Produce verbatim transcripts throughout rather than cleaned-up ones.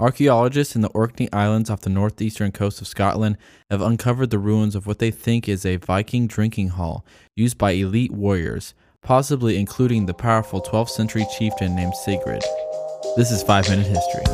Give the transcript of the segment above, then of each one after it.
Archaeologists in the Orkney Islands off the northeastern coast of Scotland have uncovered the ruins of what they think is a Viking drinking hall used by elite warriors, possibly including the powerful twelfth century chieftain named Sigurd. This is five minute History.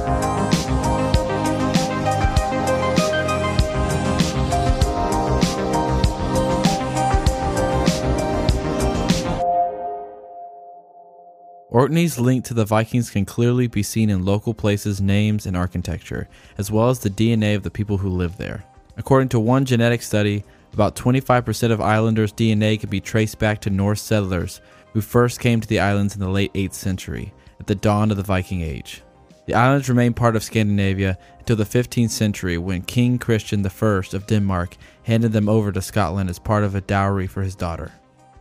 Orkney's link to the Vikings can clearly be seen in local places, names, and architecture, as well as the D N A of the people who live there. According to one genetic study, about twenty-five percent of islanders' D N A can be traced back to Norse settlers who first came to the islands in the late eighth century, at the dawn of the Viking Age. The islands remained part of Scandinavia until the fifteenth century, when King Christian the First of Denmark handed them over to Scotland as part of a dowry for his daughter.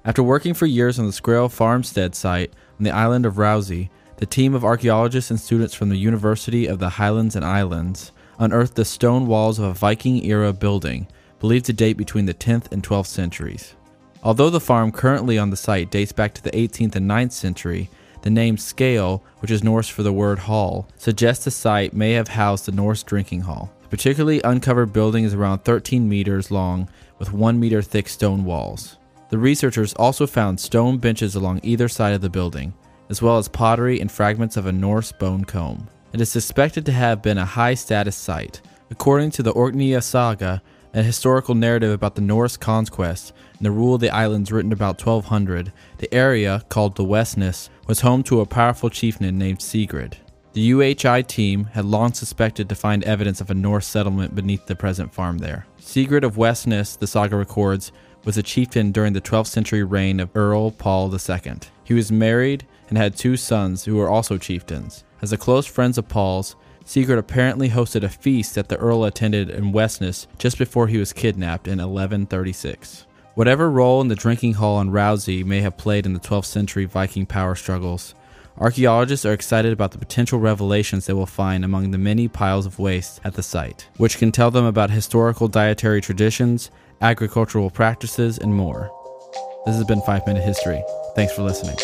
After working for years on the Skræl Farmstead site on the island of Rousay, the team of archaeologists and students from the University of the Highlands and Islands unearthed the stone walls of a Viking-era building believed to date between the tenth and twelfth centuries. Although the farm currently on the site dates back to the eighteenth and ninth century, the name Skaill, which is Norse for the word hall, suggests the site may have housed the Norse drinking hall. The particularly uncovered building is around thirteen meters long, with one meter thick stone walls. The researchers also found stone benches along either side of the building, as well as pottery and fragments of a Norse bone comb. It is suspected to have been a high-status site. According to the Orkney Saga, a historical narrative about the Norse conquest and the rule of the islands written about twelve hundred, the area, called the Westness, was home to a powerful chieftain named Sigrid. The U H I team had long suspected to find evidence of a Norse settlement beneath the present farm there. Sigrid of Westness, the saga records, was a chieftain during the twelfth century reign of Earl Paul the Second. He was married and had two sons who were also chieftains. As a close friend of Paul's, Sigurd apparently hosted a feast that the Earl attended in Westness just before he was kidnapped in eleven thirty-six. Whatever role in the drinking hall on Rousay may have played in the twelfth century Viking power struggles, archaeologists are excited about the potential revelations they will find among the many piles of waste at the site, which can tell them about historical dietary traditions, agricultural practices, and more. This has been five minute History. Thanks for listening.